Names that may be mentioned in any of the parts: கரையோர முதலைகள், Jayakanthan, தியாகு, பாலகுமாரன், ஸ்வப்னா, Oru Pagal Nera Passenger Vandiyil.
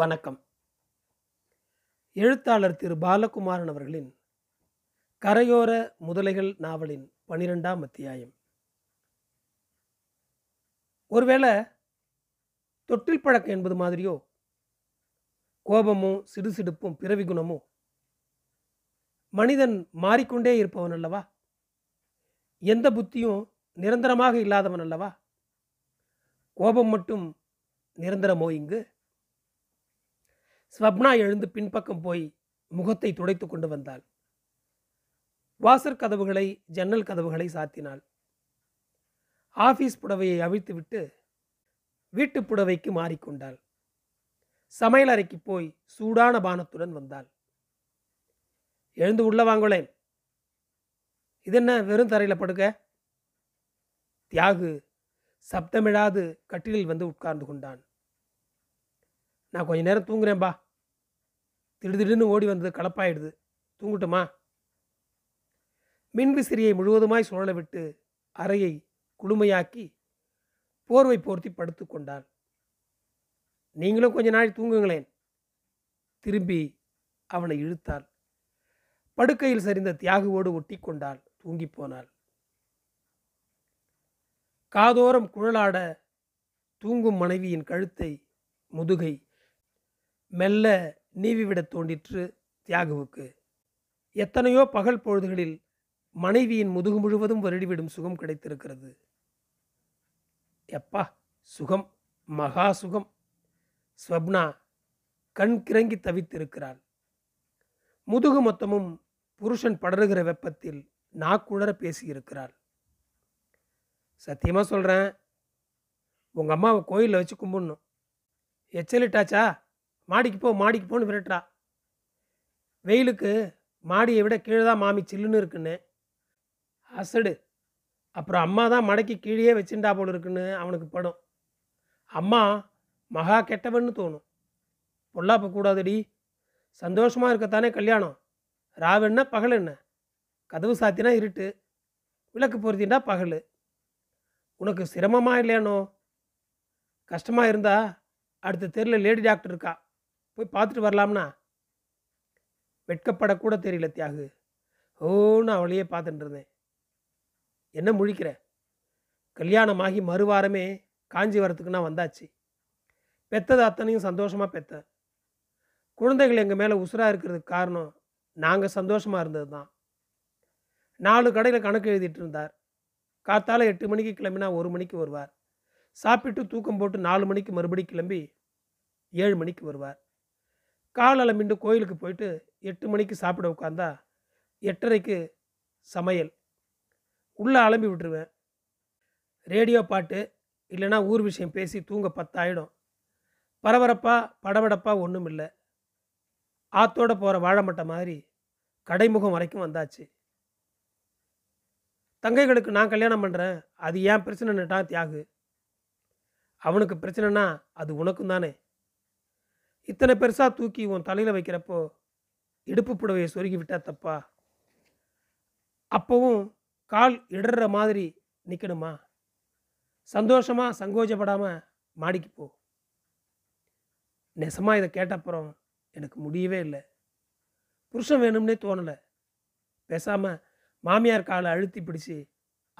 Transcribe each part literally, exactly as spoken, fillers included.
வணக்கம். எழுத்தாளர் திரு பாலகுமாரன் அவர்களின் கரையோர முதலைகள் நாவலின் பனிரெண்டாம் அத்தியாயம். ஒருவேளை தொட்டில் பழக்கம் என்பது மாதிரியோ கோபமும் சிடுசிடுப்பும் பிறவி குணமும் மனிதன் மாறிக்கொண்டே இருப்பவன் அல்லவா? எந்த புத்தியும் நிரந்தரமாக இல்லாதவன் அல்லவா? கோபம் மட்டும் நிரந்தரமோ இங்கு? ஸ்வப்னா எழுந்து பின்பக்கம் போய் முகத்தை துடைத்து கொண்டு வந்தாள். வாசற் கதவுகளை ஜன்னல் கதவுகளை சாத்தினாள். ஆபீஸ் புடவையை அவிழ்த்துவிட்டு வீட்டு புடவைக்கு மாறிக்கொண்டாள். சமையல் அறைக்கு போய் சூடான பானத்துடன் வந்தாள். எழுந்து உள்ள வாங்கோளேன், இதென்ன வெறும் தரையில் படுக்க? தியாகு சப்தமிழாது கட்டிலில் வந்து உட்கார்ந்து கொண்டான். நான் கொஞ்ச நேரம் தூங்குறேன்பா, திடுதிடுன்னு ஓடி வந்தது கலப்பாயிடுது, தூங்கட்டுமா? மின்விசிறியை முழுவதுமாய் சுழல விட்டு அறையை குளுமையாக்கி போர்வை போர்த்தி படுத்து கொண்டாள். நீங்களும் கொஞ்ச நாள் தூங்குங்களேன். திரும்பி அவளை இழுத்தாள். படுக்கையில் சரிந்த தியாகுவோடு ஒட்டி கொண்டாள். தூங்கி போனாள். காதோரம் குழலாட தூங்கும் மனைவியின் கழுத்தை முதுகை மெல்ல நீவிவிட தோண்டிற்று தியாகுவுக்கு. எத்தனையோ பகல் பொழுதுகளில் மனைவியின் முதுகு முழுவதும் வருடிவிடும் சுகம் கிடைத்திருக்கிறது. எப்பா சுகம், மகா சுகம்! ஸ்வப்னா கண் கிறங்கி தவித்திருக்கிறாள். முதுகு மொத்தமும் புருஷன் படருகிற வெப்பத்தில் நாக்குழற பேசியிருக்கிறாள். சத்தியமாக சொல்கிறேன், உங்கள் அம்மாவை கோயிலில் வச்சு கும்பிடணும். எச்சலிட்டாச்சா? மாடிக்கு போ மாடிக்கு போன்னு விரட்டுறா. வெயிலுக்கு மாடியை விட கீழே தான் மாமி சில்லுன்னு இருக்குன்னு அசடு. அப்புறம் அம்மா தான் மடக்கி கீழே வச்சுண்டா போல் இருக்குன்னு அவனுக்கு படும். அம்மா மகா கெட்டவன்னு தோணும். பொல்லாப்பு கூடாதடி. சந்தோஷமாக இருக்கத்தானே கல்யாணம். ராவெண்ண பகல் என்ன, கதவு சாத்தினா இருட்டு, விளக்கு பொருத்தினா பகல். உனக்கு சிரமமாக இல்லையானோ? கஷ்டமாக இருந்தா அடுத்த தெருவில் லேடி டாக்டர் இருக்கா, போய் பார்த்துட்டு வரலாம்னா? வெட்கப்படக்கூட தெரியல தியாகு. ஓன்னு அவளையே பார்த்துட்டு இருந்தேன். என்ன முழிக்கிற? கல்யாணமாகி மறுவாரமே காஞ்சிவரத்துக்குன்னா வந்தாச்சு. பெத்தது அத்தனையும் சந்தோஷமாக பெத்த. குழந்தைகள் எங்கள் மேலே உசுராக இருக்கிறதுக்கு காரணம் நாங்கள் சந்தோஷமாக இருந்தது தான். நாலு கடையில் கணக்கு எழுதிட்டு இருந்தார். காத்தால எட்டு மணிக்கு கிளம்பினா ஒரு மணிக்கு வருவார். சாப்பிட்டு தூக்கம் போட்டு நாலு மணிக்கு மறுபடி கிளம்பி ஏழு மணிக்கு வருவார். கால் அலம்பிண்டு கோயிலுக்கு போயிட்டு எட்டு மணிக்கு சாப்பிட உட்காந்தா எட்டரைக்கு சமையல். உள்ளே அலம்பி விட்டுருவேன். ரேடியோ பாட்டு இல்லைன்னா ஊர் விஷயம் பேசி தூங்க பத்தாயிடும். பரபரப்பாக படபடப்பாக ஒன்றும் இல்லை. ஆத்தோடு போகிற வாழைமட்டை மாதிரி கடைமுகம் வரைக்கும் வந்தாச்சு. தங்கைகளுக்கு நான் கல்யாணம் பண்ணுறேன், அது ஏன் பிரச்சனைன்னுட்டா தியாகு. அவனுக்கு பிரச்சனைனா அது உனக்கும் தானே. இத்தனை பெருசாக தூக்கி உன் தலையில் வைக்கிறப்போ இடுப்பு புடவையை சொருகி விட்டா தப்பா? அப்போவும் கால் இடற மாதிரி நிற்கணுமா? சந்தோஷமாக சங்கோஜப்படாமல் மாடிக்கு போ. நெசமாக இதை கேட்டப்புறம் எனக்கு முடியவே இல்லை. புருஷன் வேணும்னே தோணலை. பேசாமல் மாமியார் காலை அழுத்தி பிடிச்சி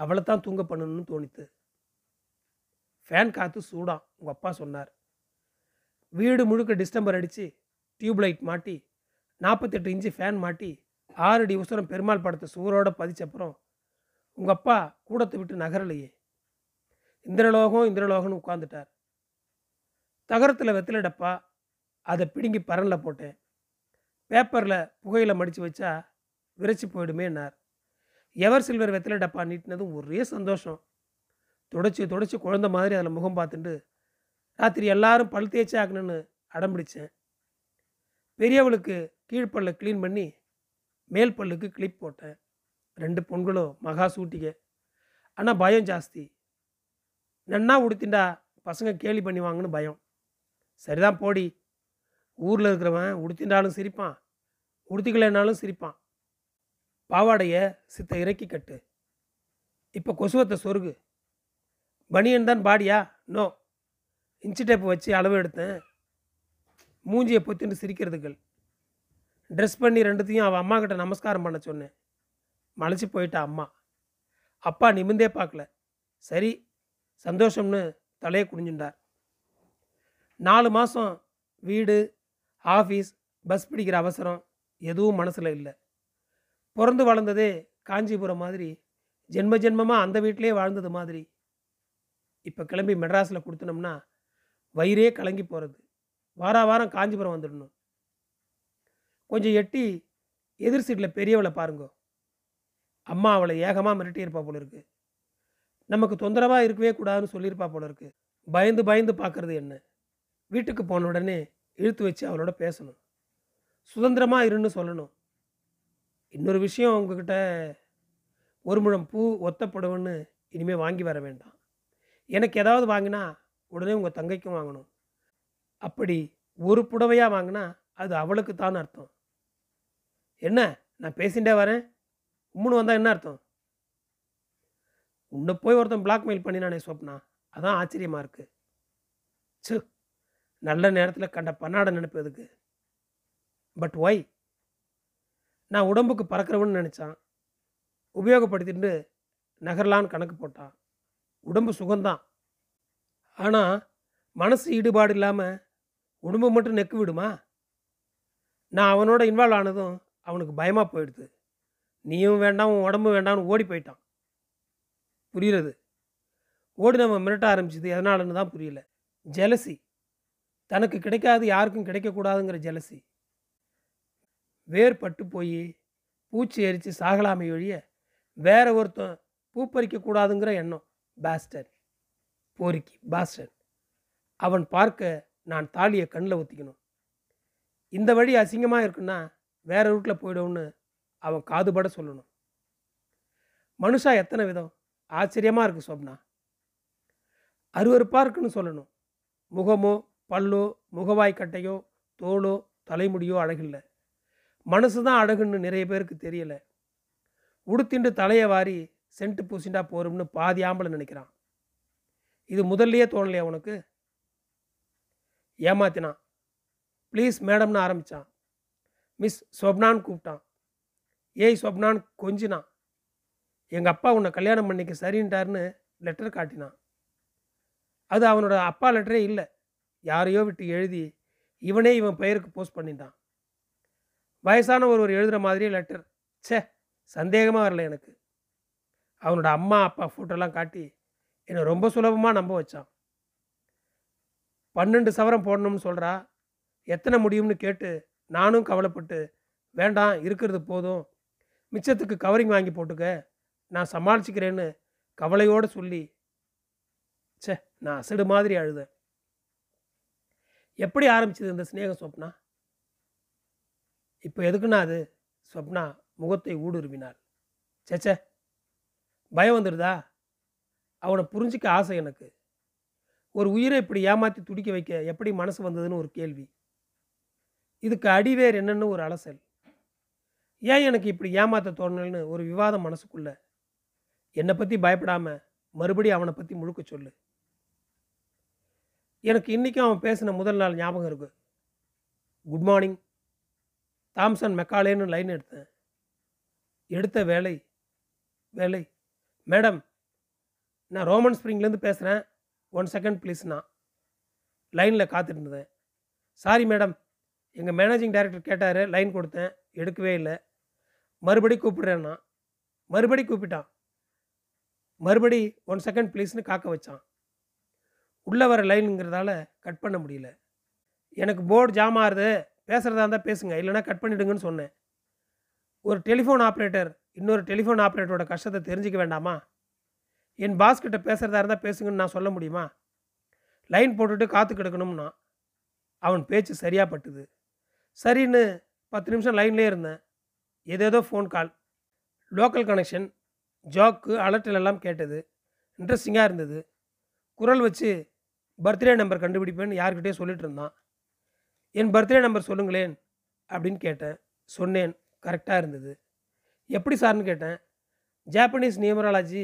அவளைத்தான் தூங்க பண்ணணும்னு தோணித்து. ஃபேன் காற்று சூடான் உங்கள் அப்பா சொன்னார். வீடு முழுக்க டிஸ்டம்பர் அடித்து டியூப்லைட் மாட்டி நாற்பத்தெட்டு இன்ச்சு ஃபேன் மாட்டி ஆறு அடி உசரம் பெருமாள் படத்தை சூரோடு பதிச்சப்புறம் உங்கள் அப்பா கூடத்தை விட்டு நகரலையே. இந்திரலோகம் இந்திரலோகம்னு உட்காந்துட்டார். தகரத்தில் வெத்தலை டப்பா, அதை பிடுங்கி பரனில் போட்டேன். பேப்பரில் புகையில் மடித்து வச்சா விரைச்சி போயிடுமேன்னார். எவர் சில்வர் வெத்தலை டப்பா நீட்டினதும் ஒரே சந்தோஷம். தொடச்சி தொடச்சி குழந்த மாதிரி அதில் முகம் பார்த்துட்டு ராத்திரி எல்லாரும் பல் தேய்ச்சி ஆக்கணும்னு அடம்பிடிச்சேன். பெரியவளுக்கு கீழ்ப்பல்ல க்ளீன் பண்ணி மேல் பல்லுக்கு கிளிப் போட்டேன். ரெண்டு பொண்களும் மகா சூட்டிக்க. ஆனால் பயம் ஜாஸ்தி. நன்னா உடுத்திண்டா பசங்க கேலி பண்ணி வாங்கன்னு பயம். சரிதான் போடி. ஊரில் இருக்கிறவன் உடுத்திண்டாலும் சிரிப்பான், உடுத்திக்கலைன்னாலும் சிரிப்பான். பாவாடையை சித்த இறக்கி கட்டு. இப்போ கொசுவத்தை சொருகு. பனியன் தான் பாடியா? நோ, இன்ச்சு டேப்பு வச்சு அளவு எடுத்தேன். மூஞ்சியை பொத்திட்டு சிரிக்கிறதுகள். ட்ரெஸ் பண்ணி ரெண்டுத்தையும் அவள் அம்மா கிட்ட நமஸ்காரம் பண்ண சொன்னேன். மலைச்சி போயிட்டா அம்மா. அப்பா நிமிந்தே பார்க்கல. சரி சந்தோஷம்னு தலையை குனிஞ்சுட்டார். நாலு மாதம் வீடு, ஆஃபீஸ், பஸ் பிடிக்கிற அவசரம் எதுவும் மனசில் இல்லை. பிறந்து வளர்ந்ததே காஞ்சிபுரம் மாதிரி, ஜென்ம ஜென்மமாக அந்த வீட்டிலே வாழ்ந்தது மாதிரி. இப்போ கிளம்பி மெட்ராஸில் கொடுத்தனோம்னா வயிறே கலங்கி போகிறது. வார வாரம் காஞ்சிபுரம் வந்துடணும். கொஞ்சம் எட்டி எதிர் சீட்டில் பெரியவளை பாருங்கோ. அம்மா அவளை ஏகமாக மிரட்டியிருப்பா போல இருக்குது. நமக்கு தொந்தரவாக இருக்கவே கூடாதுன்னு சொல்லியிருப்பா போல இருக்குது. பயந்து பயந்து பார்க்குறது என்ன? வீட்டுக்கு போன உடனே இழுத்து வச்சு அவளோட பேசணும். சுதந்திரமாக இருன்னு சொல்லணும். இன்னொரு விஷயம், உங்ககிட்ட ஒரு முழம் பூ ஒத்தப்படுவன்னு இனிமேல் வாங்கி வர வேண்டாம். எனக்கு ஏதாவது வாங்கினா உடனே உங்கள் தங்கைக்கும் வாங்கணும். அப்படி ஒரு புடவையாக வாங்கினா அது அவளுக்கு தான் அர்த்தம். என்ன நான் பேசிகிட்டே வரேன், உம்முன்னு வந்தால் என்ன அர்த்தம்? உன்னை போய் ஒருத்தன் பிளாக்மெயில் பண்ணினானே ஸ்வப்னா, அதான் ஆச்சரியமாக இருக்குது. சு, நல்ல நேரத்தில் கண்ட பன்னாட நினைப்பு எதுக்கு? But why? நான் உடம்புக்கு பறக்கிறவன்னு நினச்சான். உபயோகப்படுத்திட்டு நகரலான்னு கணக்கு போட்டான். உடம்பு சுகந்தான், ஆனால் மனசு ஈடுபாடு இல்லாமல் உடம்பு மட்டும் நெக்கு விடுமா? நான் அவனோட இன்வால்வ் ஆனதும் அவனுக்கு பயமாக போயிடுது. நீயும் வேண்டாம் உன் உடம்பு வேண்டாம்னு ஓடி போயிட்டான். புரியுறது? ஓடி நம்ம மிரட்ட ஆரம்பிச்சது எதனாலன்னு தான் புரியல. ஜெலசி, தனக்கு கிடைக்காது யாருக்கும் கிடைக்கக்கூடாதுங்கிற ஜெலசி. வேர்பட்டு போய் பூச்சி எரித்து சாகலாமை ஒழிய வேற ஒருத்தன் பூ பறிக்கக்கூடாதுங்கிற எண்ணம். பாஸ்டன் போரிக்கி பாஸ்டன். அவன் பார்க்க நான் தாலியை கண்ணில் ஊற்றிக்கணும். இந்த வழி அசிங்கமாக இருக்குன்னா வேற ரூட்டில் போய்டும்னு அவன் காதுபட சொல்லணும். மனுஷா எத்தனை விதம்! ஆச்சரியமாக இருக்குது ஸ்வப்னா. அருவறுப்பாக இருக்குன்னு சொல்லணும். முகமோ பல்லோ முகவாய்க்கட்டையோ தோளோ தலைமுடியோ அழகில்லை. மனசு தான் அழகுன்னு நிறைய பேருக்கு தெரியலை. உடுத்திண்டு தலையை வாரி சென்ட்டு பூசிண்டா போகிறோம்னு பாதி ஆம்பளை நினைக்கிறான். இது முதல்லையே தோணலையா உனக்கு? ஏமாத்தினான். ப்ளீஸ் மேடம்னு ஆரம்பித்தான். மிஸ் ஸ்வப்னான்னு கூப்பிட்டான். ஏய் ஸ்வப்னான்னு கொஞ்சினான். எங்கள் அப்பா உன்னை கல்யாணம் பண்ணிக்க சரின்ட்டார்னு லெட்டர் காட்டினான். அது அவனோட அப்பா லெட்டரே இல்லை. யாரையோ விட்டு எழுதி இவனே இவன் பெயருக்கு போஸ்ட் பண்ணிட்டான். வயசான ஒருவர் எழுதுகிற மாதிரியே லெட்டர். சே, சந்தேகமாக வரல எனக்கு. அவனோட அம்மா அப்பா ஃபோட்டோலாம் காட்டி என்னை ரொம்ப சுலபமாக நம்ப வச்சான். பன்னெண்டு சவரம் போடணும்னு சொல்கிறா, எத்தனை முடியும்னு கேட்டு நானும் கவலைப்பட்டு வேண்டாம் இருக்கிறது போதும், மிச்சத்துக்கு கவரிங் வாங்கி போட்டுக்க, நான் சமாளிச்சுக்கிறேன்னு கவலையோடு சொல்லி சே நான் அசடு மாதிரி அழுத. எப்படி ஆரம்பிச்சது இந்த ஸ்நேகம் ஸ்வப்னா? இப்போ எதுக்குன்னா அது? ஸ்வப்னா முகத்தை ஊடுருவினாள். சேச்சே, பயம் வந்துடுதா? அவனை புரிஞ்சிக்க ஆசை எனக்கு. ஒரு உயிரை இப்படி ஏமாற்றி துடிக்க வைக்க எப்படி மனசு வந்ததுன்னு ஒரு கேள்வி. இதுக்கு அடிவேர் என்னன்னு ஒரு அலசல். ஏன் எனக்கு இப்படி ஏமாற்ற தோணல்னு ஒரு விவாதம் மனசுக்குள்ள. என்னை பற்றி பயப்படாமல் மறுபடியும் அவனை பற்றி முழுக்க சொல்லு. எனக்கு இன்றைக்கும் அவன் பேசின முதல் நாள் ஞாபகம் இருக்கு. குட் மார்னிங் தாம்சன் மெக்காலேன்னு லைன் எடுத்தேன். எடுத்த வேலை வேலை மேடம், நான் ரோமன் ஸ்ப்ரிங்லேருந்து பேசுகிறேன், ஒன் செகண்ட் ப்ளீஸ்ண்ணா. லைனில் காத்துட்டுருந்தேன். சாரி மேடம், எங்கள் மேனேஜிங் டைரக்டர் கேட்டார், லைன் கொடுத்தேன், எடுக்கவே இல்லை. மறுபடி கூப்பிடுறேன்னா மறுபடி கூப்பிட்டான். மறுபடி ஒன் செகண்ட் ப்ளீஸ்ன்னு காக்க வச்சான். உள்ளே வர லைனுங்கிறதால கட் பண்ண முடியல. எனக்கு போர்டு ஜாம் ஆகுது, பேசுகிறதா இருந்தால் பேசுங்க, இல்லைனா கட் பண்ணிவிடுங்கன்னு சொன்னேன். ஒரு டெலிஃபோன் ஆப்ரேட்டர் இன்னொரு டெலிஃபோன் ஆப்ரேட்டரோட கஷ்டத்தை தெரிஞ்சிக்க வேண்டாமா? என் பாஸ்கிட்ட பேசுகிறதா இருந்தால் பேசுங்கன்னு நான் சொல்ல முடியுமா? லைன் போட்டுட்டு காத்து கிடக்கணும்னா அவன் பேச்சு சரியாக பட்டுது. சரின்னு பத்து நிமிஷம் லைன்லேயே இருந்தேன். ஏதேதோ phone call, local connection, jack அலர்ட்டில் எல்லாம் கேட்டது. இன்ட்ரெஸ்டிங்காக இருந்தது. குரல் வச்சு பர்த்டே நம்பர் கண்டுபிடிப்பேன்னு யார்கிட்டே சொல்லிகிட்டு இருந்தான். என் பர்த்டே நம்பர் சொல்லுங்களேன் அப்படின்னு கேட்டேன். சொன்னேன். கரெக்டாக இருந்தது. எப்படி சார்னு கேட்டேன். ஜாப்பனீஸ் நியூமராலஜி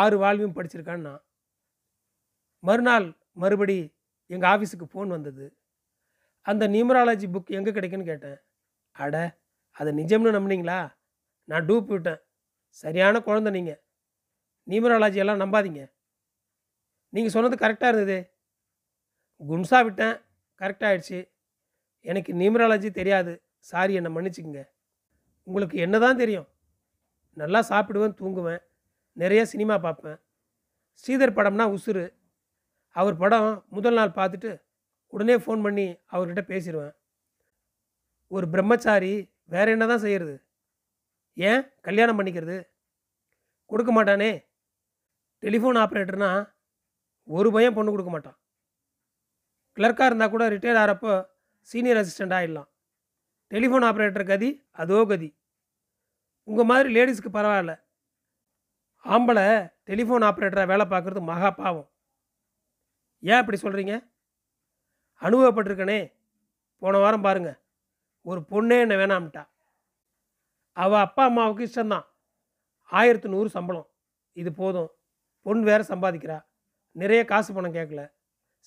ஆறு வால்யூம் படிச்சிருக்கான்னு நான். மறுநாள் மறுபடி எங்கள் ஆஃபீஸுக்கு ஃபோன் வந்தது. அந்த நியூமராலஜி புக் எங்கே கிடைக்குன்னு கேட்டேன். அட அதை நிஜம்னு நம்பினீங்களா? நான் டூப் விட்டேன். சரியான குழந்தை நீங்கள். நியூமராலஜி எல்லாம் நம்பாதீங்க. நீங்கள் சொன்னது கரெக்டாக இருந்தது. கும்சா விட்டேன், கரெக்டாகிடுச்சு. எனக்கு நியூமராலஜி தெரியாது, சாரி, என்னை மன்னிச்சுக்குங்க. உங்களுக்கு என்ன தான் தெரியும்? நல்லா சாப்பிடுவேன், தூங்குவேன், நிறைய சினிமா பார்ப்பேன். ஸ்ரீதர் படம்னா உசுறு. அவர் படம் முதல் நாள் பார்த்துட்டு உடனே ஃபோன் பண்ணி அவர்கிட்ட பேசிடுவேன். ஒரு பிரம்மச்சாரி வேறு என்ன தான் செய்கிறது? ஏன் கல்யாணம் பண்ணிக்கிறது? கொடுக்க மாட்டானே. டெலிஃபோன் ஆப்ரேட்டர்னா ஒரு பையன் பொண்ணு கொடுக்க மாட்டான். கிளர்க்காக இருந்தால் கூட ரிட்டையர் ஆகிறப்போ சீனியர் அசிஸ்டண்ட் ஆகிடலாம். டெலிஃபோன் ஆப்ரேட்டர் கதி அதோ கதி. உங்கள் மாதிரி லேடிஸ்க்கு பரவாயில்ல, ஆம்பளை டெலிஃபோன் ஆப்ரேட்டராக வேலை பார்க்குறது மகா பாவம். ஏன் இப்படி சொல்கிறீங்க? அனுபவப்பட்டிருக்கனே. போன வாரம் பாருங்கள், ஒரு பொண்ணே என்னை வேணாம்ட்டா. அவள் அப்பா அம்மாவுக்கு இஷ்டம்தான், ஆயிரத்து நூறு சம்பளம், இது போதும். பொண்ணு வேறு சம்பாதிக்கிறா, நிறைய காசு பணம் கேட்கல.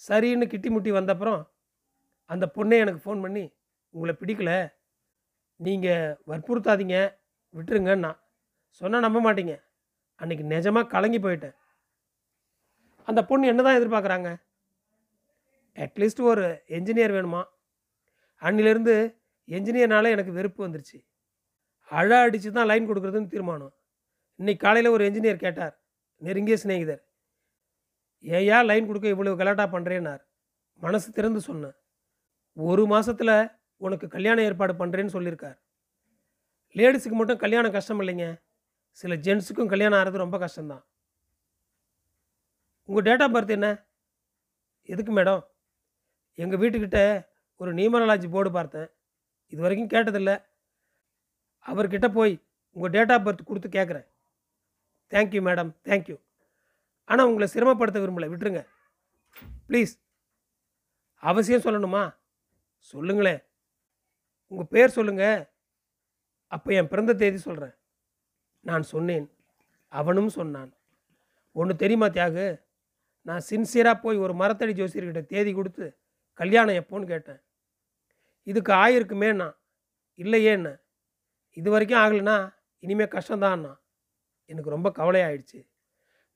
சரின்னு கிட்டி முட்டி வந்தப்புறம் அந்த பொண்ணே எனக்கு ஃபோன் பண்ணி, உங்களை பிடிக்கல, நீங்கள் வற்புறுத்தாதீங்க, விட்டுருங்கண்ணா. சொன்னால் நம்ப மாட்டீங்க. அன்றைக்கி நிஜமாக கலங்கி போயிட்டேன். அந்த பொண்ணு என்ன தான் எதிர்பார்க்குறாங்க? அட்லீஸ்ட் ஒரு என்ஜினியர் வேணுமா? அன்னிலேருந்து என்ஜினியர்னால எனக்கு வெறுப்பு வந்துருச்சு. அழ அடித்து தான் லைன் கொடுக்குறதுன்னு தீர்மானம். இன்றைக்கி காலையில் ஒரு என்ஜினியர் கேட்டார், நெருங்கிய சிநேகிதர், ஏயா லைன் கொடுக்க இவ்வளவு கலாட்டா பண்ணுறேன்னார். மனசு திறந்து சொன்னேன். ஒரு மாதத்தில் உனக்கு கல்யாணம் ஏற்பாடு பண்ணுறேன்னு சொல்லியிருக்கார். லேடிஸுக்கு மட்டும் கல்யாணம் கஷ்டம் இல்லைங்க, சில ஜென்ஸுக்கும் கல்யாணம் ஆகிறது ரொம்ப கஷ்டம்தான். உங்கள் டேட் ஆஃப் பர்த் என்ன? எதுக்கு மேடம்? எங்கள் வீட்டுக்கிட்ட ஒரு நியூமராலஜி போர்டு பார்த்தேன், இது வரைக்கும் கேட்டதில்லை. அவர்கிட்ட போய் உங்கள் டேட் ஆஃப் பர்த் கொடுத்து கேட்குறேன். Thank you madam, thank you. ஆனால் உங்களை சிரமப்படுத்த விரும்பலை, விட்டுருங்க ப்ளீஸ். அவசியம் சொல்லணுமா? சொல்லுங்களேன். உங்கள் பேர் சொல்லுங்கள், அப்போ என் பிறந்த தேதி சொல்கிறேன். நான் சொன்னேன், அவனும் சொன்னான். ஒன்று தெரியுமா தியாகு, நான் சின்சியராக போய் ஒரு மரத்தடி ஜோசியர்கிட்ட தேதி கொடுத்து கல்யாணம் எப்போன்னு கேட்டேன். இதுக்கு ஆயிருக்குமே நான், இல்லையே என்ன, இது வரைக்கும் ஆகலைன்னா இனிமேல் கஷ்டம்தான்னா. எனக்கு ரொம்ப கவலையாயிடுச்சு.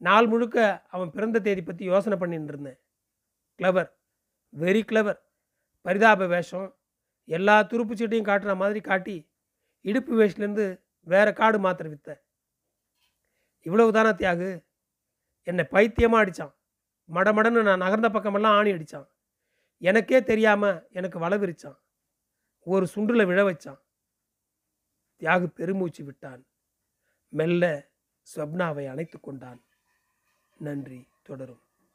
நாள் முழுக்க அவன் பிறந்த தேதி பற்றி யோசனை பண்ணிட்டு இருந்தேன். Clever, very clever. பரிதாப வேஷம், எல்லா துருப்பு சீட்டையும் காட்டுற மாதிரி காட்டி இடுப்பு வேஷத்துலேருந்து வேறு காடு மாத்திர வித்த. இவ்வளவு தானா தியாகு? என்னை பைத்தியமாக அடித்தான். மடமடன்னு நான் நகர்ந்த பக்கமெல்லாம் ஆணி அடித்தான். எனக்கே தெரியாமல் எனக்கு வளவிரிச்சான். ஒரு சுண்டில் விழ வச்சான். தியாகு பெருமூச்சு விட்டான். மெல்ல ஸ்வப்னாவை அணைத்து கொண்டான். நன்றி. தொடரும்.